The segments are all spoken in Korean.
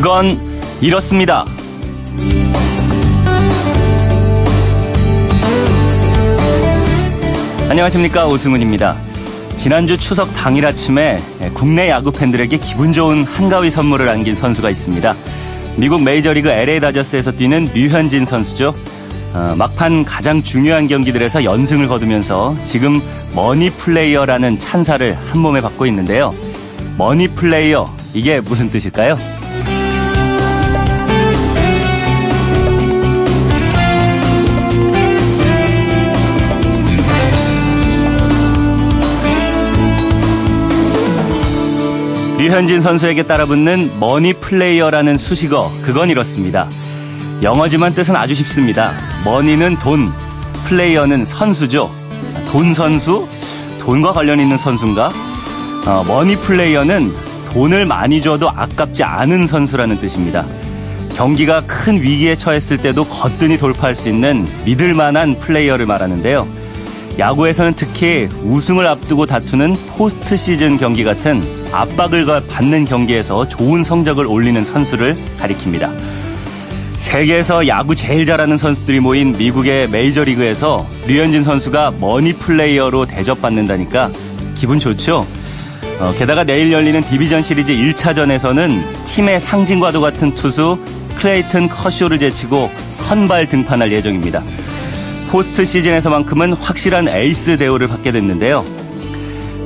그건 이렇습니다. 안녕하십니까, 오승훈입니다. 지난주 추석 당일 아침에 국내 야구 팬들에게 기분 좋은 한가위 선물을 안긴 선수가 있습니다. 미국 메이저리그 LA 다저스에서 뛰는 류현진 선수죠. 막판 가장 중요한 경기들에서 연승을 거두면서 지금 머니 플레이어라는 찬사를 한 몸에 받고 있는데요. 머니 플레이어, 이게 무슨 뜻일까요? 류현진 선수에게 따라붙는 머니 플레이어라는 수식어, 그건 이렇습니다. 영어지만 뜻은 아주 쉽습니다. 머니는 돈, 플레이어는 선수죠. 돈 선수? 돈과 관련 있는 선수인가? 머니 플레이어는 돈을 많이 줘도 아깝지 않은 선수라는 뜻입니다. 경기가 큰 위기에 처했을 때도 거뜬히 돌파할 수 있는 믿을만한 플레이어를 말하는데요. 야구에서는 특히 우승을 앞두고 다투는 포스트 시즌 경기 같은 압박을 받는 경기에서 좋은 성적을 올리는 선수를 가리킵니다. 세계에서 야구 제일 잘하는 선수들이 모인 미국의 메이저리그에서 류현진 선수가 머니 플레이어로 대접받는다니까 기분 좋죠? 게다가 내일 열리는 디비전 시리즈 1차전에서는 팀의 상징과도 같은 투수 클레이튼 커쇼를 제치고 선발 등판할 예정입니다. 포스트 시즌에서만큼은 확실한 에이스 대우를 받게 됐는데요.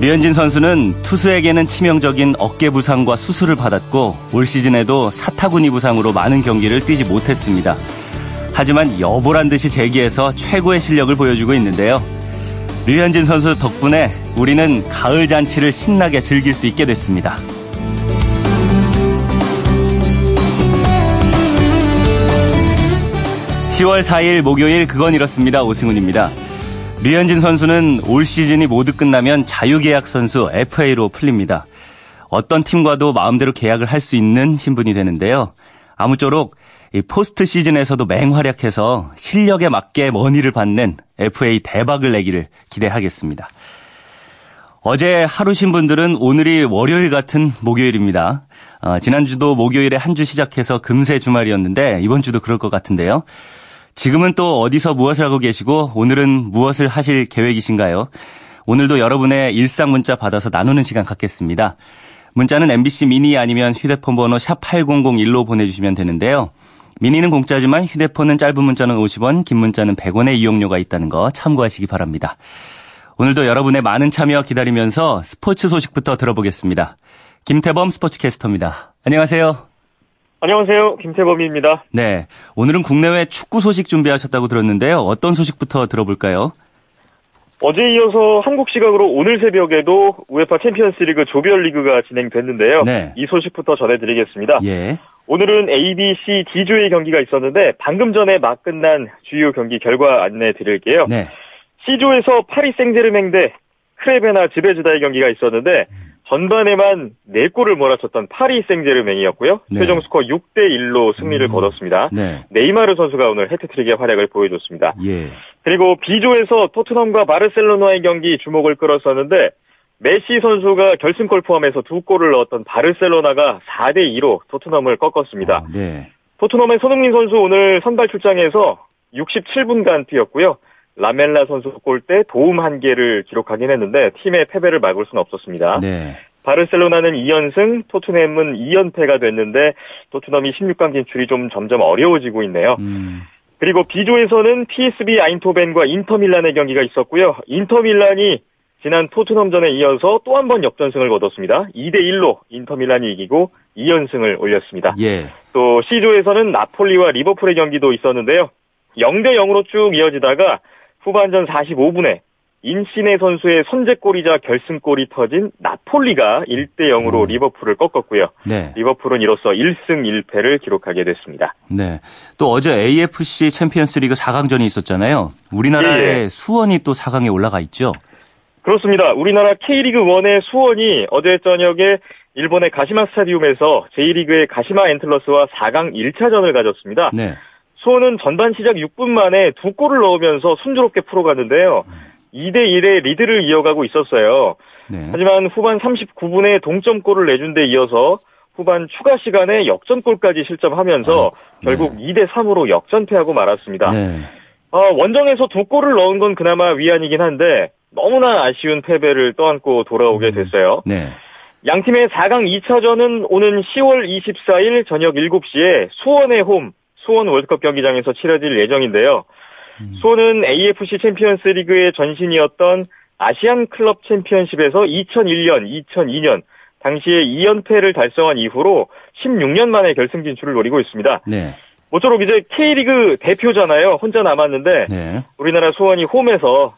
류현진 선수는 투수에게는 치명적인 어깨 부상과 수술을 받았고 올 시즌에도 사타구니 부상으로 많은 경기를 뛰지 못했습니다. 하지만 여보란 듯이 재기해서 최고의 실력을 보여주고 있는데요. 류현진 선수 덕분에 우리는 가을 잔치를 신나게 즐길 수 있게 됐습니다. 목요일 그건 이렇습니다. 오승훈입니다. 류현진 선수는 올 시즌이 모두 끝나면 자유계약 선수 FA로 풀립니다. 어떤 팀과도 마음대로 계약을 할 수 있는 신분이 되는데요. 아무쪼록 포스트 시즌에서도 맹활약해서 실력에 맞게 머니를 받는 FA 대박을 내기를 기대하겠습니다. 어제 하루신 분들은 오늘이 월요일 같은 목요일입니다. 지난주도 목요일에 한 주 시작해서 금세 주말이었는데 이번 주도 그럴 것 같은데요. 지금은 또 어디서 무엇을 하고 계시고 오늘은 무엇을 하실 계획이신가요? 오늘도 여러분의 일상 문자 받아서 나누는 시간 갖겠습니다. 문자는 MBC 미니 아니면 휴대폰 번호 샵8001로 보내주시면 되는데요. 미니는 공짜지만 휴대폰은 짧은 문자는 50원, 긴 문자는 100원의 이용료가 있다는 거 참고하시기 바랍니다. 오늘도 여러분의 많은 참여 기다리면서 스포츠 소식부터 들어보겠습니다. 김태범 스포츠캐스터입니다. 안녕하세요. 안녕하세요. 김태범입니다. 네, 오늘은 국내외 축구 소식 준비하셨다고 들었는데요. 어떤 소식부터 들어볼까요? 어제 이어서 한국 시각으로 오늘 새벽에도 우에파 챔피언스 리그 조별리그가 진행됐는데요. 네. 이 소식부터 전해드리겠습니다. 예. 오늘은 ABC D조의 경기가 있었는데 방금 전에 막 끝난 주요 경기 결과 안내드릴게요. 네. C조에서 파리 생제르맹 대 크레베나 지베즈다의 경기가 있었는데 전반에만 4골을 몰아쳤던 파리 생제르맹이었고요. 네. 최종 스코어 6대1로 승리를 거뒀습니다. 네. 네이마르 선수가 오늘 해트트릭의 활약을 보여줬습니다. 예. 그리고 B조에서 토트넘과 바르셀로나의 경기 주목을 끌었었는데 메시 선수가 결승골 포함해서 2골을 넣었던 바르셀로나가 4대2로 토트넘을 꺾었습니다. 아, 네. 토트넘의 손흥민 선수 오늘 선발 출장해서 67분간 뛰었고요. 라멜라 선수 골대 도움 한 개를 기록하긴 했는데 팀의 패배를 막을 수는 없었습니다. 네. 바르셀로나는 2연승, 토트넘은 2연패가 됐는데 토트넘이 16강 진출이 점점 어려워지고 있네요. 그리고 B조에서는 PSV 아인토벤과 인터밀란의 경기가 있었고요. 인터밀란이 지난 토트넘전에 이어서 또 한 번 역전승을 거뒀습니다. 2대1로 인터밀란이 이기고 2연승을 올렸습니다. 예. 또 C조에서는 나폴리와 리버풀의 경기도 있었는데요. 0대0으로 쭉 이어지다가 후반전 45분에 인시네 선수의 선제골이자 결승골이 터진 나폴리가 1대0으로 리버풀을 꺾었고요. 네. 리버풀은 이로써 1승 1패를 기록하게 됐습니다. 네. 또 어제 AFC 챔피언스 리그 4강전이 있었잖아요. 우리나라의 수원이 또 4강에 올라가 있죠? 그렇습니다. 우리나라 K리그 1의 수원이 어제 저녁에 일본의 가시마 스타디움에서 J리그의 가시마 엔틀러스와 4강 1차전을 가졌습니다. 네. 수원은 전반 시작 6분 만에 2골을 넣으면서 순조롭게 풀어갔는데요. 2대1의 리드를 이어가고 있었어요. 네. 하지만 후반 39분에 동점골을 내준 데 이어서 후반 추가 시간에 역전골까지 실점하면서 결국 2대3으로 역전패하고 말았습니다. 네. 원정에서 두 골을 넣은 건 그나마 위안이긴 한데 너무나 아쉬운 패배를 떠안고 돌아오게 됐어요. 네. 양팀의 4강 2차전은 오는 10월 24일 저녁 7시에 수원의 홈, 수원 월드컵 경기장에서 치러질 예정인데요. 수원은 AFC 챔피언스 리그의 전신이었던 아시안 클럽 챔피언십에서 2001년, 2002년 당시에 2연패를 달성한 이후로 16년 만에 결승 진출을 노리고 있습니다. 네. 모쪼록 이제 K리그 대표잖아요. 혼자 남았는데 네. 우리나라 수원이 홈에서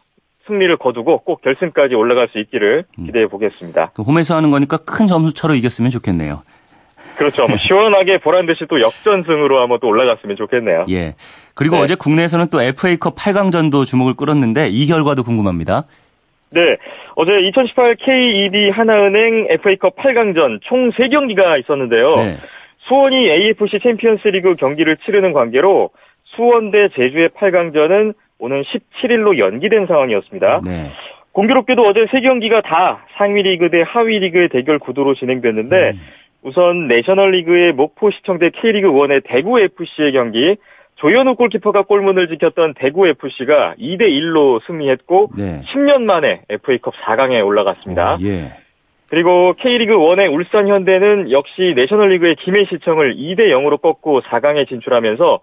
승리를 거두고 꼭 결승까지 올라갈 수 있기를 기대해 보겠습니다. 홈에서 하는 거니까 큰 점수차로 이겼으면 좋겠네요. 그렇죠. 시원하게 보란듯이 또 역전승으로 한번 또 올라갔으면 좋겠네요. 예. 그리고 네. 어제 국내에서는 또 FA컵 8강전도 주목을 끌었는데 이 결과도 궁금합니다. 네. 어제 2018 KEB 하나은행 FA컵 8강전 총 3경기가 있었는데요. 네. 수원이 AFC 챔피언스 리그 경기를 치르는 관계로 수원 대 제주의 8강전은 오는 17일로 연기된 상황이었습니다. 네. 공교롭게도 어제 3경기가 다 상위 리그 대 하위 리그의 대결 구도로 진행됐는데 우선 내셔널리그의 목포시청 대 K리그 1의 대구FC의 경기, 조현우 골키퍼가 골문을 지켰던 대구FC가 2대1로 승리했고 10년 만에 FA컵 4강에 올라갔습니다. 예. 그리고 K리그 1의 울산현대는 역시 내셔널리그의 김해시청을 2대0으로 꺾고 4강에 진출하면서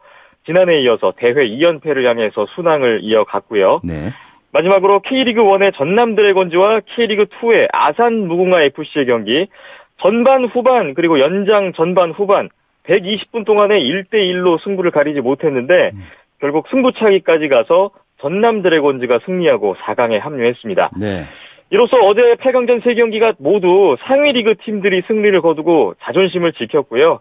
지난해에 이어서 대회 2연패를 향해서 순항을 이어갔고요. 네. 마지막으로 K리그 1의 전남 드래곤즈와 K리그 2의 아산 무궁화 FC의 경기, 전반 후반 그리고 연장 전반 후반 120분 동안에 1대1로 승부를 가리지 못했는데 결국 승부차기까지 가서 전남 드래곤즈가 승리하고 4강에 합류했습니다. 네. 이로써 어제 8강전 3경기가 모두 상위 리그 팀들이 승리를 거두고 자존심을 지켰고요.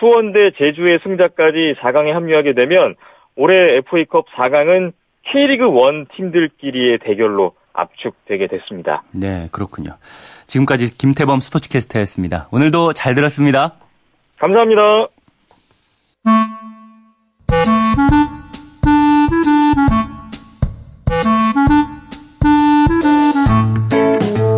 수원 대 제주의 승자까지 4강에 합류하게 되면 올해 FA컵 4강은 K리그1 팀들끼리의 대결로 압축되게 됐습니다. 네, 그렇군요. 지금까지 김태범 스포츠캐스터였습니다. 오늘도 잘 들었습니다. 감사합니다.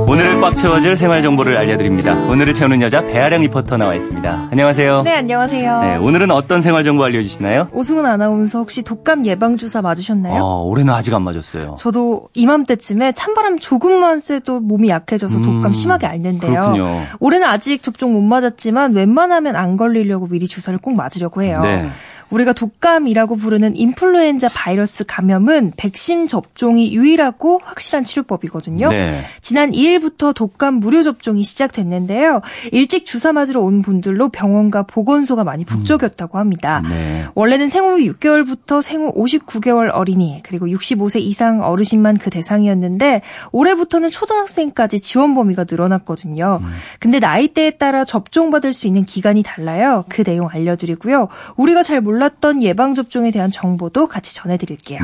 오늘을 꽉 채워줄 생활 정보를 알려드립니다. 오늘을 채우는 여자 배아량 리포터 나와 있습니다. 안녕하세요. 네, 안녕하세요. 네, 오늘은 어떤 생활 정보 알려주시나요? 오승훈 아나운서 혹시 독감 예방주사 맞으셨나요? 올해는 아직 안 맞았어요. 저도 이맘때쯤에 찬바람 조금만 쐬도 몸이 약해져서 독감 심하게 앓는데요. 그렇군요. 올해는 아직 접종 못 맞았지만 웬만하면 안 걸리려고 미리 주사를 꼭 맞으려고 해요. 네. 우리가 독감이라고 부르는 인플루엔자 바이러스 감염은 백신 접종이 유일하고 확실한 치료법이거든요. 네. 지난 2일부터 독감 무료 접종이 시작됐는데요. 일찍 주사 맞으러 온 분들로 병원과 보건소가 많이 북적였다고 합니다. 네. 원래는 생후 6개월부터 생후 59개월 어린이 그리고 65세 이상 어르신만 그 대상이었는데 올해부터는 초등학생까지 지원 범위가 늘어났거든요. 근데 나이대에 따라 접종받을 수 있는 기간이 달라요. 그 내용 알려드리고요. 우리가 잘 몰랐던 예방접종에 대한 정보도 같이 전해드릴게요.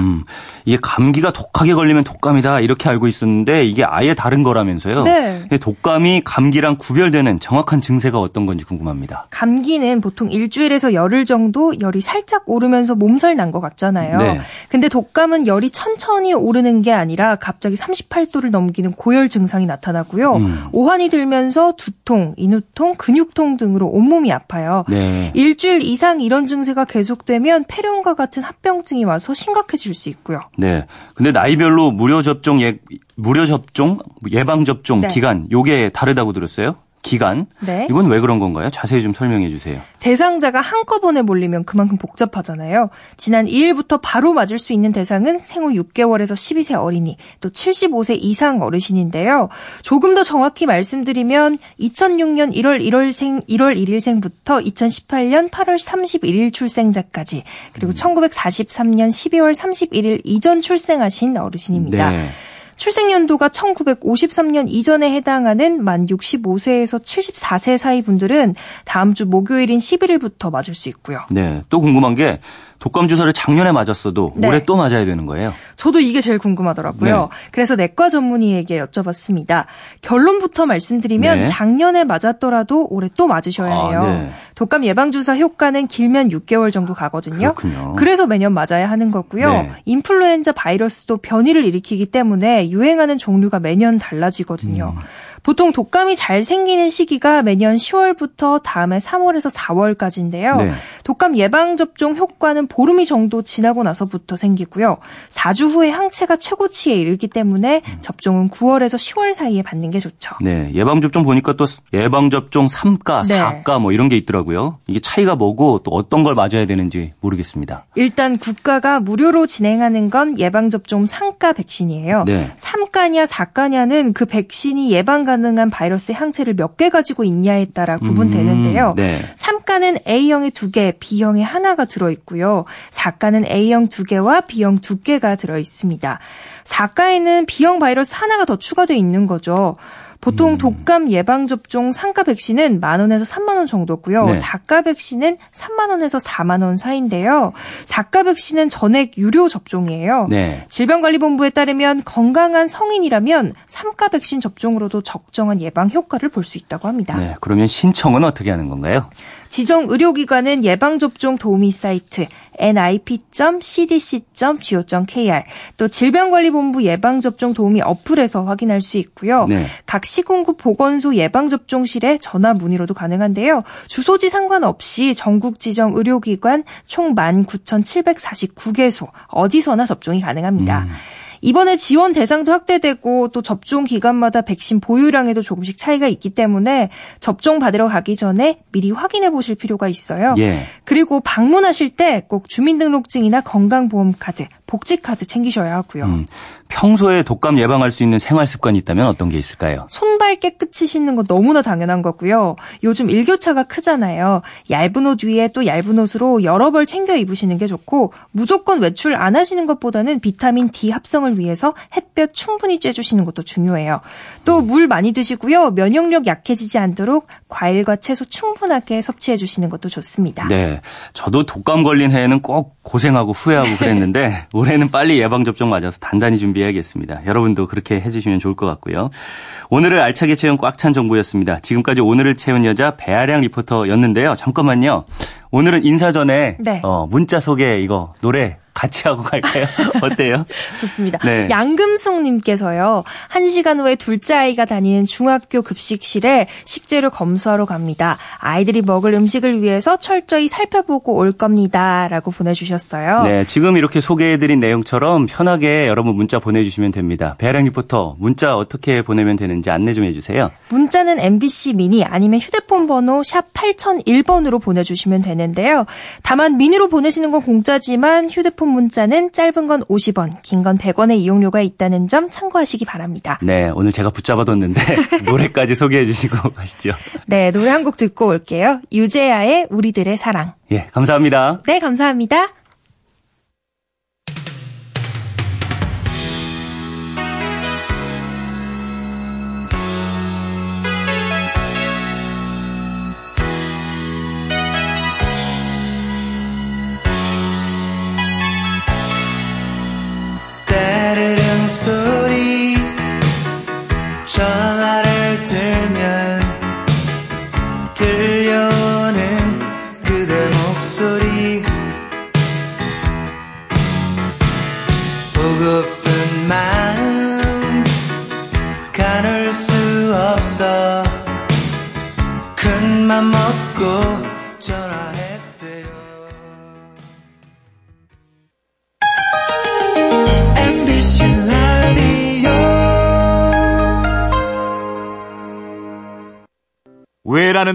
이게 감기가 독하게 걸리면 독감이다 이렇게 알고 있었는데 이게 아예 다른 거라면서요. 네. 독감이 감기랑 구별되는 정확한 증세가 어떤 건지 궁금합니다. 감기는 보통 일주일에서 열흘 정도 열이 살짝 오르면서 몸살 난 것 같잖아요. 네. 근데 독감은 열이 천천히 오르는 게 아니라 갑자기 38도를 넘기는 고열 증상이 나타나고요. 오한이 들면서 두통, 인후통, 근육통 등으로 온몸이 아파요. 네. 일주일 이상 이런 증세가 계속되면 폐렴과 같은 합병증이 와서 심각해질 수 있고요. 네. 근데 나이별로 무료 접종 예방 접종 네. 기간 요게 다르다고 들었어요? 기간? 네. 이건 왜 그런 건가요? 자세히 좀 설명해 주세요. 대상자가 한꺼번에 몰리면 그만큼 복잡하잖아요. 지난 2일부터 바로 맞을 수 있는 대상은 생후 6개월에서 12세 어린이, 또 75세 이상 어르신인데요. 조금 더 정확히 말씀드리면 2006년 1월 1일생부터 2018년 8월 31일 출생자까지, 그리고 1943년 12월 31일 이전 출생하신 어르신입니다. 네. 출생연도가 1953년 이전에 해당하는 만 65세에서 74세 사이 분들은 다음 주 목요일인 11일부터 맞을 수 있고요. 네, 또 궁금한 게 독감 주사를 작년에 맞았어도 네. 올해 또 맞아야 되는 거예요? 저도 이게 제일 궁금하더라고요. 네. 그래서 내과 전문의에게 여쭤봤습니다. 결론부터 말씀드리면 네. 작년에 맞았더라도 올해 또 맞으셔야 해요. 네. 독감 예방주사 효과는 길면 6개월 정도 가거든요. 그렇군요. 그래서 매년 맞아야 하는 거고요. 네. 인플루엔자 바이러스도 변이를 일으키기 때문에 유행하는 종류가 매년 달라지거든요. 보통 독감이 잘 생기는 시기가 매년 10월부터 다음해 3월에서 4월까지인데요. 네. 독감 예방접종 효과는 보름이 정도 지나고 나서부터 생기고요. 4주 후에 항체가 최고치에 이르기 때문에 접종은 9월에서 10월 사이에 받는 게 좋죠. 네, 예방접종 보니까 또 예방접종 3가, 네. 4가 뭐 이런 게 있더라고요. 이게 차이가 뭐고 또 어떤 걸 맞아야 되는지 모르겠습니다. 일단 국가가 무료로 진행하는 건 예방접종 3가 백신이에요. 네. 3가냐 4가냐는 그 백신이 예방가 가능한 바이러스의 항체를 몇 개 가지고 있냐에 따라 구분되는데요. 네. 3가는 A형의 2개, B형의 1가 들어있고요. 4가는 A형 2개와 B형 2개가 들어있습니다. 4가에는 B형 바이러스 1가 더 추가되어 있는 거죠. 보통 독감 예방접종 3가 백신은 10,000원에서 30,000원 정도고요. 네. 4가 백신은 30,000원에서 40,000원 사이인데요. 4가 백신은 전액 유료 접종이에요. 네. 질병관리본부에 따르면 건강한 성인이라면 3가 백신 접종으로도 적정한 예방 효과를 볼 수 있다고 합니다. 네. 그러면 신청은 어떻게 하는 건가요? 지정 의료기관은 예방접종 도우미 사이트 nip.cdc.go.kr 또 질병관리본부 예방접종 도우미 어플에서 확인할 수 있고요. 네. 각 시군구 보건소 예방접종실에 전화 문의로도 가능한데요. 주소지 상관없이 전국 지정 의료기관 총 19,749개소 어디서나 접종이 가능합니다. 이번에 지원 대상도 확대되고 또 접종 기간마다 백신 보유량에도 조금씩 차이가 있기 때문에 접종 받으러 가기 전에 미리 확인해 보실 필요가 있어요. 예. 그리고 방문하실 때 꼭 주민등록증이나 건강보험카드, 복지카드 챙기셔야 하고요. 평소에 독감 예방할 수 있는 생활 습관이 있다면 어떤 게 있을까요? 손발 깨끗이 씻는 거 너무나 당연한 거고요. 요즘 일교차가 크잖아요. 얇은 옷 위에 또 얇은 옷으로 여러 벌 챙겨 입으시는 게 좋고 무조건 외출 안 하시는 것보다는 비타민 D 합성을 위해서 햇볕 충분히 쬐주시는 것도 중요해요. 또 물 많이 드시고요. 면역력 약해지지 않도록 과일과 채소 충분하게 섭취해 주시는 것도 좋습니다. 네, 저도 독감 걸린 해에는 꼭 고생하고 후회하고 그랬는데 올해는 빨리 예방접종 맞아서 단단히 준비해야겠습니다. 여러분도 그렇게 해주시면 좋을 것 같고요. 오늘을 알차게 채운 꽉 찬 정보였습니다. 지금까지 오늘을 채운 여자 배아량 리포터였는데요. 잠깐만요. 오늘은 인사 전에 네. 문자 소개 이거 노래 같이 하고 갈까요? 어때요? 좋습니다. 네. 양금숙님께서요. 1시간 후에 둘째 아이가 다니는 중학교 급식실에 식재료 검수하러 갑니다. 아이들이 먹을 음식을 위해서 철저히 살펴보고 올 겁니다. 라고 보내주셨어요. 네, 지금 이렇게 소개해드린 내용처럼 편하게 여러분 문자 보내주시면 됩니다. 배아량 리포터, 문자 어떻게 보내면 되는지 안내 좀 해주세요. 문자는 MBC 미니 아니면 휴대폰 번호 샵 8001번으로 보내주시면 되는데요. 다만 미니로 보내시는 건 공짜지만 휴대폰 문자는 짧은 건 50원, 긴 건 100원의 이용료가 있다는 점 참고하시기 바랍니다. 네, 오늘 제가 붙잡아뒀는데 노래까지 소개해 주시고 가시죠. 네, 노래 한 곡 듣고 올게요. 유재하의 우리들의 사랑. 예, 감사합니다. 네, 감사합니다. 소리 전화를 들면 들려오는 그대 목소리 보고픈 마음 가눌 수 없어 큰 맘 먹고 왜라는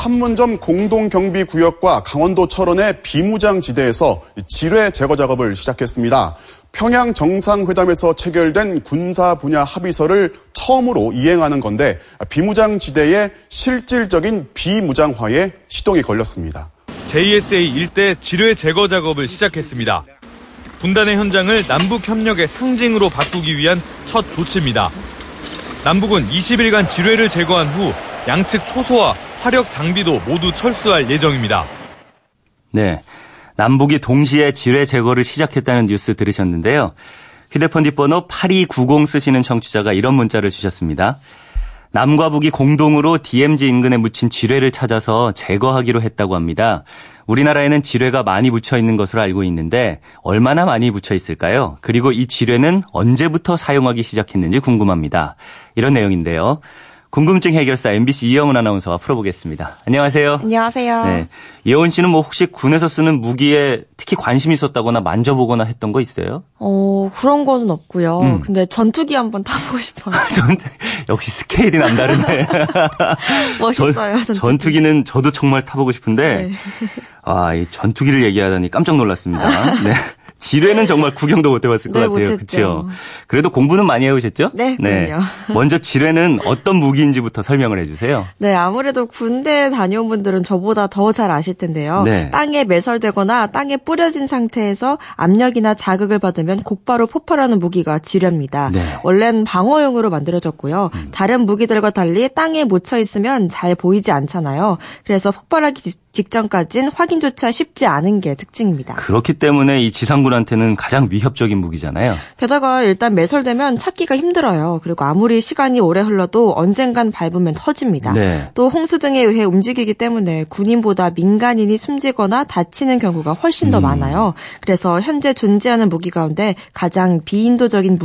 판문점 공동경비구역과 강원도 철원의 비무장지대에서 지뢰 제거 작업을 시작했습니다. 평양 정상회담에서 체결된 군사 분야 합의서를 처음으로 이행하는 건데 비무장지대의 실질적인 비무장화에 시동이 걸렸습니다. JSA 일대 지뢰 제거 작업을 시작했습니다. 분단의 현장을 남북협력의 상징으로 바꾸기 위한 첫 조치입니다. 남북은 20일간 지뢰를 제거한 후 양측 초소와 화력 장비도 모두 철수할 예정입니다. 네, 남북이 동시에 지뢰 제거를 시작했다는 뉴스 들으셨는데요. 휴대폰 뒷번호 8290 쓰시는 청취자가 이런 문자를 주셨습니다. 남과 북이 공동으로 DMZ 인근에 묻힌 지뢰를 찾아서 제거하기로 했다고 합니다. 우리나라에는 지뢰가 많이 묻혀 있는 것으로 알고 있는데 얼마나 많이 묻혀 있을까요? 그리고 이 지뢰는 언제부터 사용하기 시작했는지 궁금합니다. 이런 내용인데요. 궁금증 해결사 MBC 이영훈 아나운서와 풀어보겠습니다. 안녕하세요. 안녕하세요. 네, 예원 씨는 뭐 혹시 군에서 쓰는 무기에 특히 관심이 있었다거나 만져보거나 했던 거 있어요? 그런 거는 없고요. 근데 전투기 한번 타보고 싶어요. 역시 스케일이 남다르네. 멋있어요. 전투기는 저도 정말 타보고 싶은데 네. 아, 이 전투기를 얘기하다니 깜짝 놀랐습니다. 네. 지뢰는 정말 구경도 못 해봤을 것 같아요. 그렇죠. 그래도 공부는 많이 해오셨죠? 네, 그럼요. 네. 먼저 지뢰는 어떤 무기인지부터 설명을 해주세요. 네, 아무래도 군대 다녀온 분들은 저보다 더 잘 아실 텐데요. 네. 땅에 매설되거나 땅에 뿌려진 상태에서 압력이나 자극을 받으면 곧바로 폭발하는 무기가 지뢰입니다. 네. 원래는 방어용으로 만들어졌고요. 다른 무기들과 달리 땅에 묻혀 있으면 잘 보이지 않잖아요. 그래서 폭발하기 직전까지는 확인조차 쉽지 않은 게 특징입니다. 그렇기 때문에 이 지상군 한테는 가장 위협적인 무기잖아요. 게다가 일단 매설되면 찾기가 힘들어요. 그리고 아무리 시간이 오래 흘러도 언젠간 밟으면 터집니다. 네. 또 홍수 등에 의해 움직이기 때문에 군인보다 민간인이 숨지거나 다치는 경우가 훨씬 더 많아요. 그래서 현재 존재하는 무기 가운데 가장 비인도적인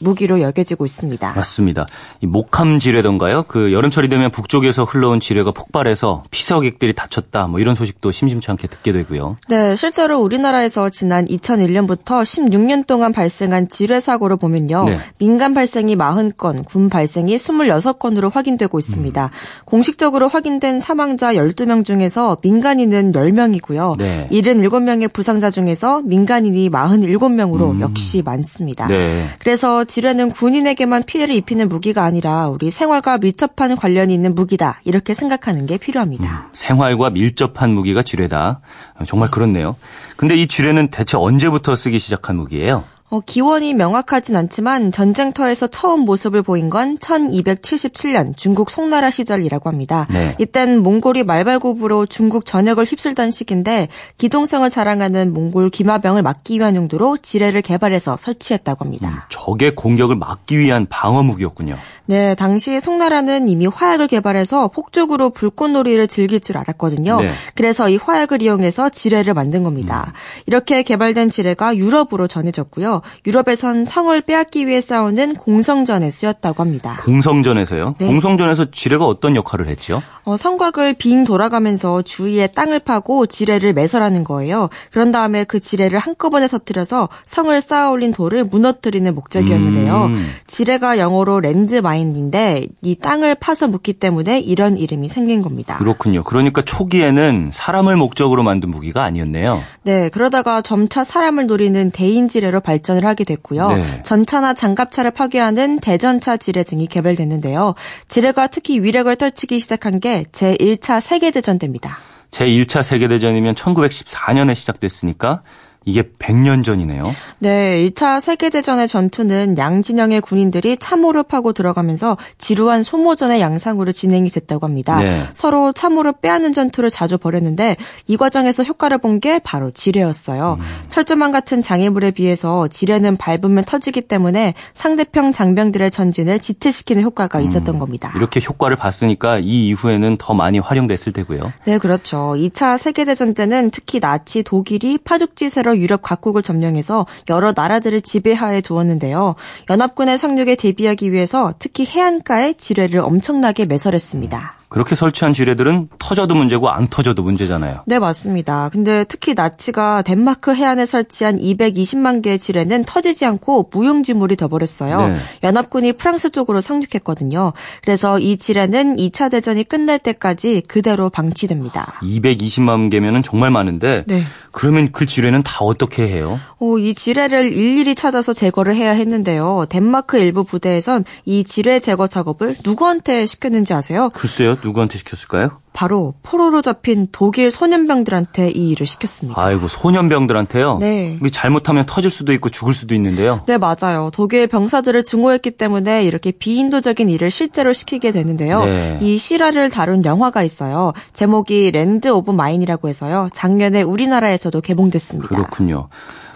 무기로 여겨지고 있습니다. 맞습니다. 이 목함 지뢰던가요? 그 여름철이 되면 북쪽에서 흘러온 지뢰가 폭발해서 피서객들이 다쳤다. 뭐 이런 소식도 심심치 않게 듣게 되고요. 네, 실제로 우리나라에서 지난 2001년부터 16년 동안 발생한 지뢰 사고를 보면요. 네. 민간 발생이 40건, 군 발생이 26건으로 확인되고 있습니다. 공식적으로 확인된 사망자 12명 중에서 민간인은 10명이고요. 네. 77명의 부상자 중에서 민간인이 47명으로 역시 많습니다. 네. 그래서 지뢰는 군인에게만 피해를 입히는 무기가 아니라 우리 생활과 밀접한 관련이 있는 무기다. 이렇게 생각하는 게 필요합니다. 생활과 밀접한 무기가 지뢰다. 정말 그렇네요. 근데 이 지뢰는 대체 언제부터 쓰기 시작한 무기예요? 기원이 명확하진 않지만 전쟁터에서 처음 모습을 보인 건 1277년 중국 송나라 시절이라고 합니다. 네. 이땐 몽골이 말발굽으로 중국 전역을 휩쓸던 시기인데 기동성을 자랑하는 몽골 기마병을 막기 위한 용도로 지뢰를 개발해서 설치했다고 합니다. 적의 공격을 막기 위한 방어무기였군요. 네, 당시 송나라는 이미 화약을 개발해서 폭죽으로 불꽃놀이를 즐길 줄 알았거든요. 네. 그래서 이 화약을 이용해서 지뢰를 만든 겁니다. 이렇게 개발된 지뢰가 유럽으로 전해졌고요. 유럽에선 창을 빼앗기 위해 싸우는 공성전에 쓰였다고 합니다. 공성전에서요? 네. 공성전에서 지뢰가 어떤 역할을 했죠? 성곽을 빙 돌아가면서 주위에 땅을 파고 지뢰를 매설하는 거예요. 그런 다음에 그 지뢰를 한꺼번에 터뜨려서 성을 쌓아올린 돌을 무너뜨리는 목적이었는데요. 지뢰가 영어로 랜드마인인데 이 땅을 파서 묻기 때문에 이런 이름이 생긴 겁니다. 그렇군요. 그러니까 초기에는 사람을 목적으로 만든 무기가 아니었네요. 네, 그러다가 점차 사람을 노리는 대인 지뢰로 발전을 하게 됐고요. 네. 전차나 장갑차를 파괴하는 대전차 지뢰 등이 개발됐는데요. 지뢰가 특히 위력을 떨치기 시작한 게 제1차 세계대전 때입니다. 제1차 세계대전이면 1914년에 시작됐으니까 이게 100년 전이네요. 네, 1차 세계대전의 전투는 양진영의 군인들이 참호를 파고 들어가면서 지루한 소모전의 양상으로 진행이 됐다고 합니다. 네. 서로 참호를 빼앗는 전투를 자주 벌였는데 이 과정에서 효과를 본 게 바로 지뢰였어요. 철조망 같은 장애물에 비해서 지뢰는 밟으면 터지기 때문에 상대편 장병들의 전진을 지체시키는 효과가 있었던 겁니다. 이렇게 효과를 봤으니까 이 이후에는 더 많이 활용됐을 테고요. 네, 그렇죠. 2차 세계대전 때는 특히 나치 독일이 파죽지세로 유럽 각국을 점령해서 여러 나라들을 지배하에 두었는데요. 연합군의 상륙에 대비하기 위해서 특히 해안가에 지뢰를 엄청나게 매설했습니다. 그렇게 설치한 지뢰들은 터져도 문제고 안 터져도 문제잖아요. 네, 맞습니다. 근데 특히 나치가 덴마크 해안에 설치한 220만 개의 지뢰는 터지지 않고 무용지물이 돼버렸어요. 네. 연합군이 프랑스 쪽으로 상륙했거든요. 그래서 이 지뢰는 2차 대전이 끝날 때까지 그대로 방치됩니다. 220만 개면 정말 많은데 네. 그러면 그 지뢰는 다 어떻게 해요? 이 지뢰를 일일이 찾아서 제거를 해야 했는데요. 덴마크 일부 부대에선 이 지뢰 제거 작업을 누구한테 시켰는지 아세요? 글쎄요. 누구한테 시켰을까요? 바로 포로로 잡힌 독일 소년병들한테 이 일을 시켰습니다. 아이고, 소년병들한테요? 네. 잘못하면 터질 수도 있고 죽을 수도 있는데요. 네, 맞아요. 독일 병사들을 증오했기 때문에 이렇게 비인도적인 일을 실제로 시키게 되는데요. 네. 이 실화를 다룬 영화가 있어요. 제목이 랜드 오브 마인이라고 해서요. 작년에 우리나라에서도 개봉됐습니다. 그렇군요.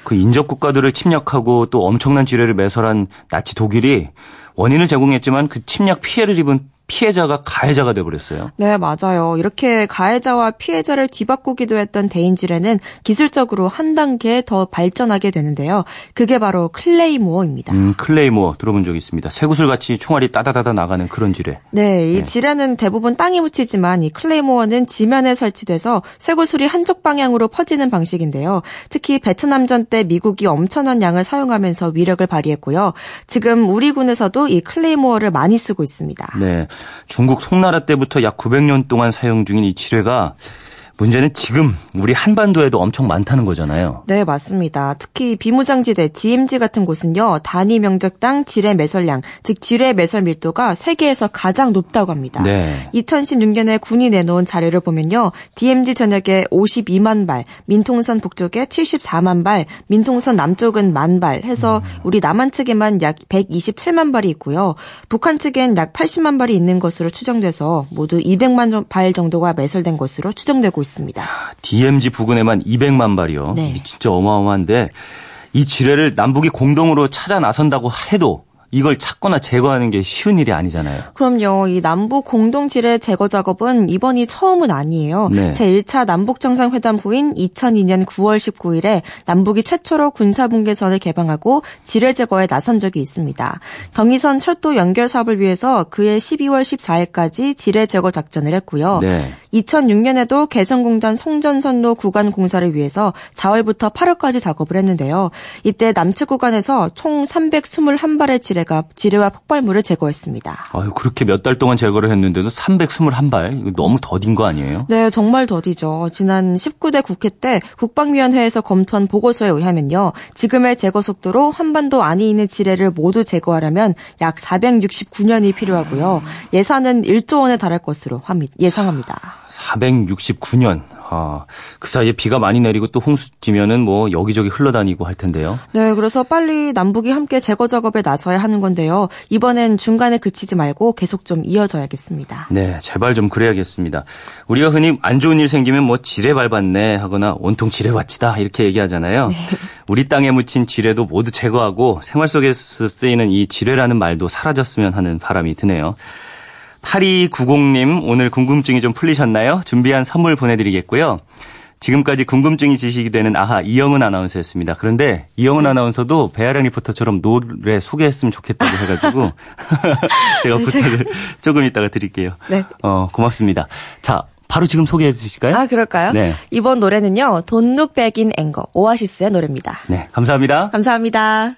그 인접 국가들을 침략하고 또 엄청난 지뢰를 매설한 나치 독일이 원인을 제공했지만 그 침략 피해를 입은 피해자가 가해자가 돼버렸어요. 네, 맞아요. 이렇게 가해자와 피해자를 뒤바꾸기도 했던 대인지뢰는 기술적으로 한 단계 더 발전하게 되는데요. 그게 바로 클레이모어입니다. 클레이모어 들어본 적이 있습니다. 쇠구슬같이 총알이 따다다다 나가는 그런 지뢰. 네, 이 지뢰는 대부분 땅에 묻히지만 이 클레이모어는 지면에 설치돼서 쇠구슬이 한쪽 방향으로 퍼지는 방식인데요. 특히 베트남전 때 미국이 엄청난 양을 사용하면서 위력을 발휘했고요. 지금 우리 군에서도 이 클레이모어를 많이 쓰고 있습니다. 네. 중국 송나라 때부터 약 900년 동안 사용 중인 이 지뢰가 문제는 지금 우리 한반도에도 엄청 많다는 거잖아요. 네, 맞습니다. 특히 비무장지대 DMZ 같은 곳은요. 단위 면적당 지뢰 매설량, 즉 지뢰 매설 밀도가 세계에서 가장 높다고 합니다. 네. 2016년에 군이 내놓은 자료를 보면요. DMZ 전역에 52만 발, 민통선 북쪽에 74만 발, 민통선 남쪽은 1만 발 해서 우리 남한 측에만 약 127만 발이 있고요. 북한 측엔 약 80만 발이 있는 것으로 추정돼서 모두 200만 발 정도가 매설된 것으로 추정되고 있습니다. DMZ 부근에만 200만 발이요. 네. 진짜 어마어마한데 이 지뢰를 남북이 공동으로 찾아 나선다고 해도 이걸 찾거나 제거하는 게 쉬운 일이 아니잖아요. 그럼요. 이 남북 공동 지뢰 제거 작업은 이번이 처음은 아니에요. 네. 제1차 남북정상회담 후인 2002년 9월 19일에 남북이 최초로 군사분계선을 개방하고 지뢰 제거에 나선 적이 있습니다. 경의선 철도 연결 사업을 위해서 그해 12월 14일까지 지뢰 제거 작전을 했고요. 네. 2006년에도 개성공단 송전선로 구간 공사를 위해서 4월부터 8월까지 작업을 했는데요. 이때 남측 구간에서 총 321발의 지뢰와 폭발물을 제거했습니다. 아유, 그렇게 몇 달 동안 제거를 했는데도 321발? 이거 너무 더딘 거 아니에요? 네, 정말 더디죠. 지난 19대 국회 때 국방위원회에서 검토한 보고서에 의하면요. 지금의 제거 속도로 한반도 안에 있는 지뢰를 모두 제거하려면 약 469년이 필요하고요. 예산은 1조 원에 달할 것으로 예상합니다. 469년. 아, 그 사이에 비가 많이 내리고 또 홍수 지면은 뭐 여기저기 흘러다니고 할 텐데요. 네, 그래서 빨리 남북이 함께 제거 작업에 나서야 하는 건데요. 이번엔 중간에 그치지 말고 계속 좀 이어져야겠습니다. 네, 제발 좀 그래야겠습니다. 우리가 흔히 안 좋은 일 생기면 뭐 지뢰 밟았네 하거나 온통 지뢰밭이다 이렇게 얘기하잖아요. 네. 우리 땅에 묻힌 지뢰도 모두 제거하고 생활 속에서 쓰이는 이 지뢰라는 말도 사라졌으면 하는 바람이 드네요. 8290님, 오늘 궁금증이 좀 풀리셨나요? 준비한 선물 보내드리겠고요. 지금까지 궁금증이 지식이 되는 아하 이영은 아나운서였습니다. 그런데 이영은 아나운서도 배아량 리포터처럼 노래 소개했으면 좋겠다고 해가지고 제가 부탁을 조금 이따가 드릴게요. 네. 고맙습니다. 자, 바로 지금 소개해 주실까요? 아, 그럴까요? 네. 이번 노래는요. Don't Look Back in Anger, 오아시스의 노래입니다. 네, 감사합니다. 감사합니다.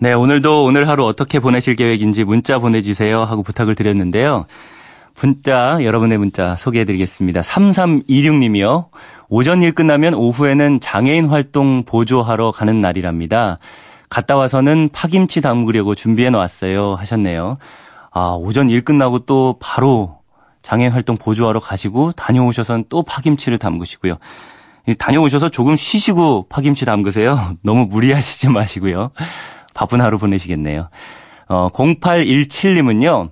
네, 오늘도 오늘 하루 어떻게 보내실 계획인지 문자 보내주세요 하고 부탁을 드렸는데요. 문자, 여러분의 문자 소개해드리겠습니다. 3326님이요. 오전 일 끝나면 오후에는 장애인 활동 보조하러 가는 날이랍니다. 갔다 와서는 파김치 담그려고 준비해놨어요 하셨네요. 아, 오전 일 끝나고 또 바로 장애인 활동 보조하러 가시고 다녀오셔서는 또 파김치를 담그시고요. 다녀오셔서 조금 쉬시고 파김치 담그세요. 너무 무리하시지 마시고요. 바쁜 하루 보내시겠네요. 0817님은요.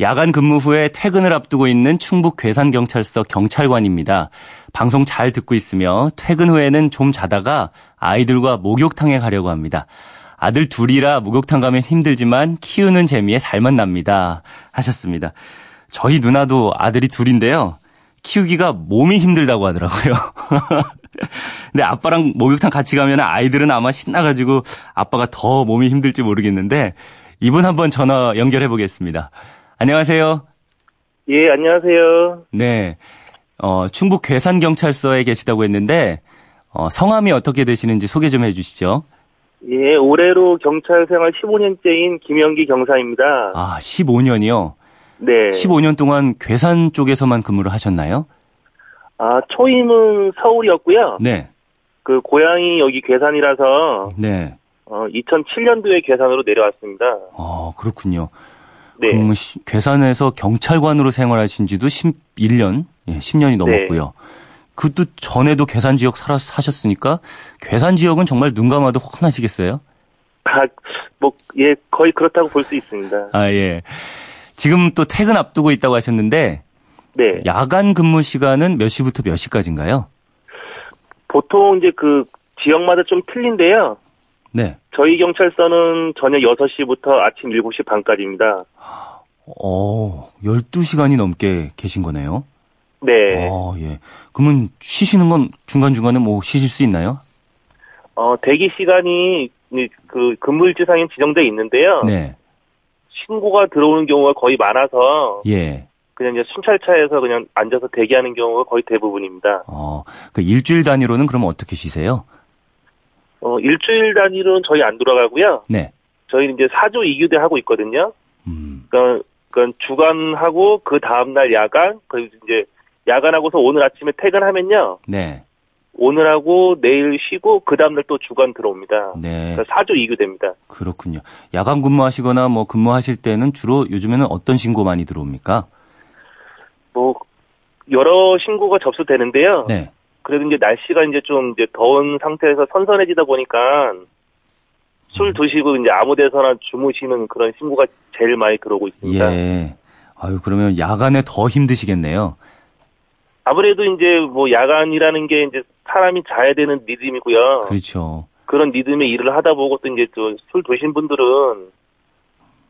야간 근무 후에 퇴근을 앞두고 있는 충북 괴산경찰서 경찰관입니다. 방송 잘 듣고 있으며 퇴근 후에는 좀 자다가 아이들과 목욕탕에 가려고 합니다. 아들 둘이라 목욕탕 가면 힘들지만 키우는 재미에 살만 납니다. 하셨습니다. 저희 누나도 아들이 둘인데요. 키우기가 몸이 힘들다고 하더라고요. 근데 아빠랑 목욕탕 같이 가면 아이들은 아마 신나가지고 아빠가 더 몸이 힘들지 모르겠는데 이분 한번 전화 연결해 보겠습니다. 안녕하세요. 예, 안녕하세요. 네, 충북 괴산경찰서에 계시다고 했는데 성함이 어떻게 되시는지 소개 좀 해주시죠. 예, 올해로 경찰 생활 15년째인 김영기 경사입니다. 아, 15년이요? 네. 15년 동안 괴산 쪽에서만 근무를 하셨나요? 아, 초임은 서울이었고요. 네. 그 고향이 여기 괴산이라서 네. 2007년도에 괴산으로 내려왔습니다. 아, 그렇군요. 네. 그럼 괴산에서 경찰관으로 생활하신 지도 11년? 예, 10년이 넘었고요. 네. 그것도 전에도 괴산 지역 사셨으니까 괴산 지역은 정말 눈 감아도 훤하시겠어요? 아, 뭐, 예, 거의 그렇다고 볼 수 있습니다. 아, 예. 지금 또 퇴근 앞두고 있다고 하셨는데 네. 야간 근무 시간은 몇 시부터 몇 시까지인가요? 보통 이제 그 지역마다 좀 틀린데요. 네. 저희 경찰서는 저녁 6시부터 아침 7시 반까지입니다. 12시간이 넘게 계신 거네요. 네. 예. 그러면 쉬시는 건 중간중간에 뭐 쉬실 수 있나요? 대기 시간이 그 근무일지상에 지정돼 있는데요. 네. 신고가 들어오는 경우가 거의 많아서. 예. 그냥 이제 순찰차에서 그냥 앉아서 대기하는 경우가 거의 대부분입니다. 그 일주일 단위로는 그럼 어떻게 쉬세요? 일주일 단위로는 저희 안 돌아가고요. 네. 저희는 이제 4조 2교대 하고 있거든요. 그러니까 주간하고 그 다음날 야간, 그리고 이제 야간하고서 오늘 아침에 퇴근하면요. 네. 오늘하고 내일 쉬고 그 다음날 또 주간 들어옵니다. 네. 4조 2교대입니다. 그렇군요. 야간 근무하시거나 뭐 근무하실 때는 주로 요즘에는 어떤 신고 많이 들어옵니까? 뭐 여러 신고가 접수되는데요. 네. 그래도 이제 날씨가 이제 좀 이제 더운 상태에서 선선해지다 보니까 술 드시고 이제 아무데서나 주무시는 그런 신고가 제일 많이 들어오고 있습니다. 예. 아유, 그러면 야간에 더 힘드시겠네요. 아무래도 이제 뭐 야간이라는 게 이제 사람이 자야 되는 리듬이고요. 그렇죠. 그런 리듬의 일을 하다 보고 또 이제 또 술 드신 분들은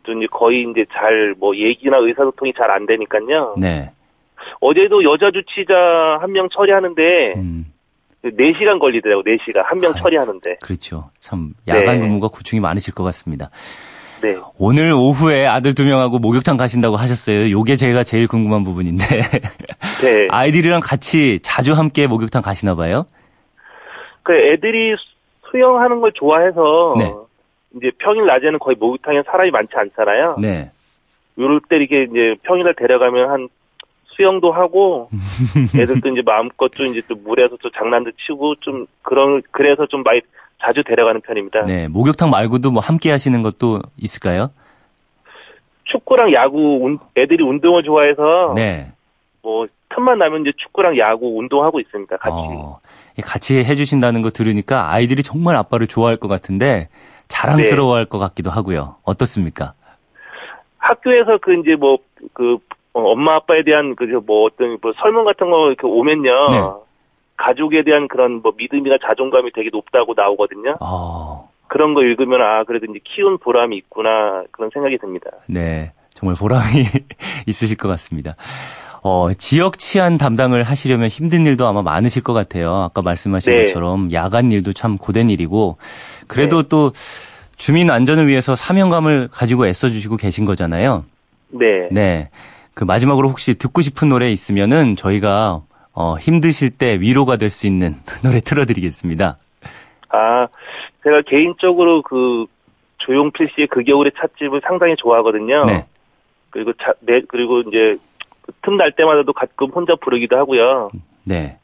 또 이제 거의 이제 잘 뭐 얘기나 의사소통이 잘 안 되니까요. 네. 어제도 여자 주치자 한 명 처리하는데 4시간 걸리더라고요. 4시간 한 명 처리하는데. 그렇죠. 참 야간 근무가 고충이 많으실 것 같습니다. 네. 오늘 오후에 아들 2명하고 목욕탕 가신다고 하셨어요. 요게 제가 제일 궁금한 부분인데. 네. 아이들이랑 같이 자주 함께 목욕탕 가시나 봐요? 그 애들이 수영하는 걸 좋아해서 네. 이제 평일 낮에는 거의 목욕탕에 사람이 많지 않잖아요. 네. 요럴 때 이렇게 이제 평일에 데려가면 한 수영도 하고 애들도 이제 마음껏 좀 이제 또 물에서 또 장난도 치고 좀 그런 그래서 좀 많이 자주 데려가는 편입니다. 네, 목욕탕 말고도 뭐 함께 하시는 것도 있을까요? 축구랑 야구 애들이 운동을 좋아해서 네. 뭐 틈만 나면 이제 축구랑 야구 운동하고 있습니다. 같이. 같이 해주신다는 거 들으니까 아이들이 정말 아빠를 좋아할 것 같은데 자랑스러워할 네. 것 같기도 하고요. 어떻습니까? 학교에서 그 이제 뭐 그 엄마 아빠에 대한 그 뭐 어떤 뭐 설문 같은 거 이렇게 오면요. 네. 가족에 대한 그런 뭐 믿음이나 자존감이 되게 높다고 나오거든요. 그런 거 읽으면 아 그래도 이제 키운 보람이 있구나 그런 생각이 듭니다. 네, 정말 보람이 있으실 것 같습니다. 지역 치안 담당을 하시려면 힘든 일도 아마 많으실 것 같아요. 아까 말씀하신 네. 것처럼 야간 일도 참 고된 일이고 그래도 네. 또 주민 안전을 위해서 사명감을 가지고 애써주시고 계신 거잖아요. 네. 네. 그 마지막으로 혹시 듣고 싶은 노래 있으면은 저희가 힘드실 때 위로가 될 수 있는 노래 틀어드리겠습니다. 아, 제가 개인적으로 그 조용필 씨의 그 겨울의 찻집을 상당히 좋아하거든요. 네. 그리고 그리고 이제 틈날 때마다도 가끔 혼자 부르기도 하고요. 네.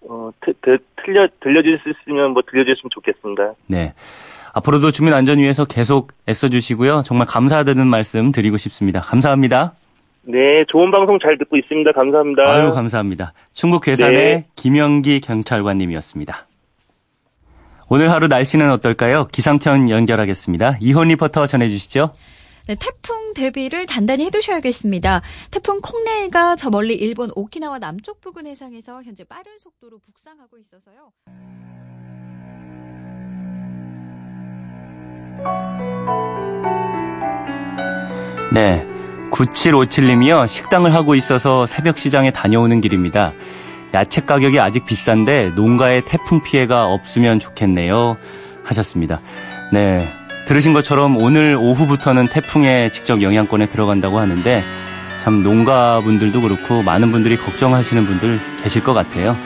들려줄 수 있으면 뭐 들려주셨으면 좋겠습니다. 네. 앞으로도 주민 안전 위해서 계속 애써주시고요. 정말 감사하다는 말씀 드리고 싶습니다. 감사합니다. 네, 좋은 방송 잘 듣고 있습니다. 감사합니다. 아유, 감사합니다. 충북 괴산의 네. 김영기 경찰관님이었습니다. 오늘 하루 날씨는 어떨까요? 기상청 연결하겠습니다. 이혼 리포터 전해주시죠. 네, 태풍 대비를 단단히 해두셔야겠습니다. 태풍 콩레이가 저 멀리 일본 오키나와 남쪽 부근 해상에서 현재 빠른 속도로 북상하고 있어서요. 네, 9757님이요. 식당을 하고 있어서 새벽 시장에 다녀오는 길입니다. 야채 가격이 아직 비싼데 농가에 태풍 피해가 없으면 좋겠네요. 하셨습니다. 네, 들으신 것처럼 오늘 오후부터는 태풍의 직접 영향권에 들어간다고 하는데 참 농가분들도 그렇고 많은 분들이 걱정하시는 분들 계실 것 같아요.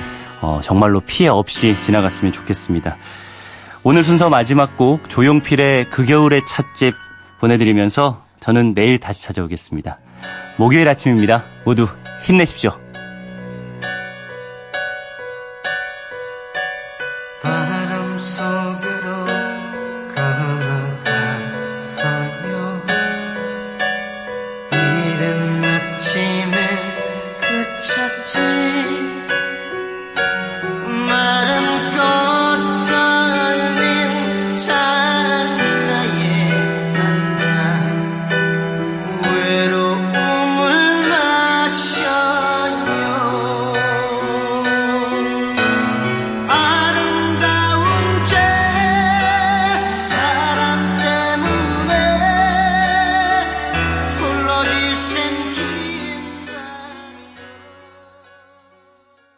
정말로 피해 없이 지나갔으면 좋겠습니다. 오늘 순서 마지막 곡 조용필의 그 겨울의 찻집 보내드리면서 저는 내일 다시 찾아오겠습니다. 목요일 아침입니다. 모두 힘내십시오.